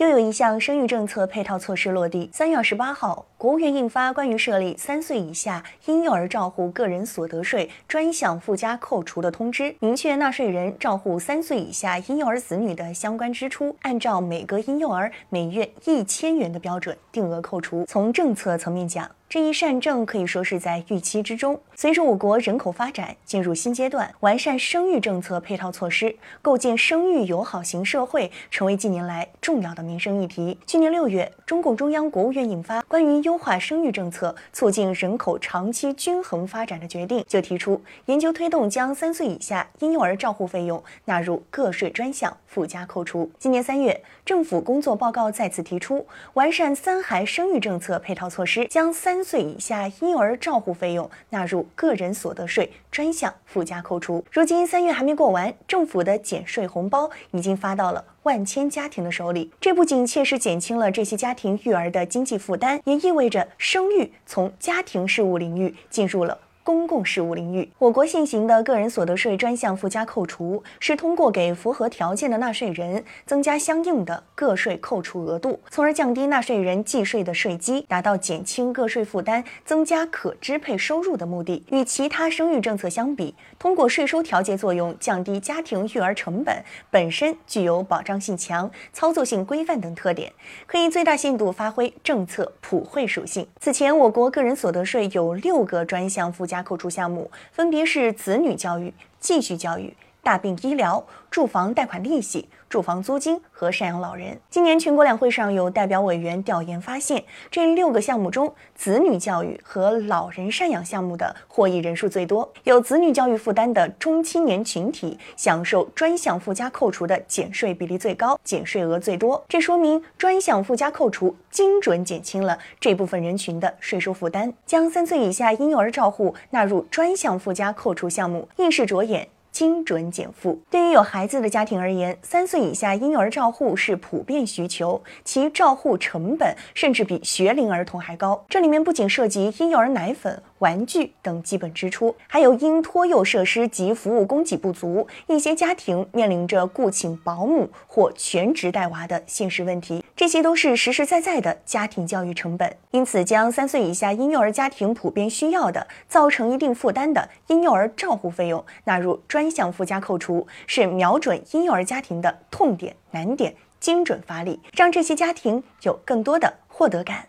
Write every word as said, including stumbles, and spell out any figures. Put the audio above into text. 又有一项生育政策配套措施落地。三月二十八号，国务院印发关于设立三岁以下婴幼儿照护个人所得税专项附加扣除的通知，明确纳税人照护三岁以下婴幼儿子女的相关支出，按照每个婴幼儿每月一千元的标准定额扣除。从政策层面讲，这一善政可以说是在预期之中。随着我国人口发展进入新阶段，完善生育政策配套措施，构建生育友好型社会，成为近年来重要的民生议题。去年六月，中共中央、国务院印发《关于优化生育政策，促进人口长期均衡发展的决定》，就提出研究推动将三岁以下婴幼儿照护费用纳入个税专项附加扣除。今年三月，政府工作报告再次提出，完善三孩生育政策配套措施，将三三岁以下婴幼儿照护费用纳入个人所得税专项附加扣除。如今三月还没过完，政府的减税红包已经发到了万千家庭的手里，这不仅切实减轻了这些家庭育儿的经济负担，也意味着生育从家庭事务领域进入了公共事务领域。我国现行的个人所得税专项附加扣除是通过给符合条件的纳税人增加相应的个税扣除额度，从而降低纳税人计税的税基，达到减轻个税负担、增加可支配收入的目的。与其他生育政策相比，通过税收调节作用降低家庭育儿成本，本身具有保障性强、操作性规范等特点，可以最大限度发挥政策普惠属性。此前，我国个人所得税有六个专项附加扣除项目，分别是子女教育、继续教育、大病医疗、住房贷款利息、住房租金和赡养老人。今年全国两会上，有代表委员调研发现，这六个项目中，子女教育和老人赡养项目的获益人数最多。有子女教育负担的中青年群体享受专项附加扣除的减税比例最高，减税额最多。这说明专项附加扣除精准减轻了这部分人群的税收负担。将三岁以下婴幼儿照护纳入专项附加扣除项目，应是着眼精准减负。对于有孩子的家庭而言，三岁以下婴幼儿照护是普遍需求，其照护成本甚至比学龄儿童还高。这里面不仅涉及婴幼儿奶粉、玩具等基本支出，还有因托幼设施及服务供给不足，一些家庭面临着雇请保姆或全职带娃的现实问题，这些都是实实在在的家庭教育成本。因此，将三岁以下婴幼儿家庭普遍需要的、造成一定负担的婴幼儿照护费用纳入专项附加扣除，是瞄准婴幼儿家庭的痛点、难点，精准发力，让这些家庭有更多的获得感。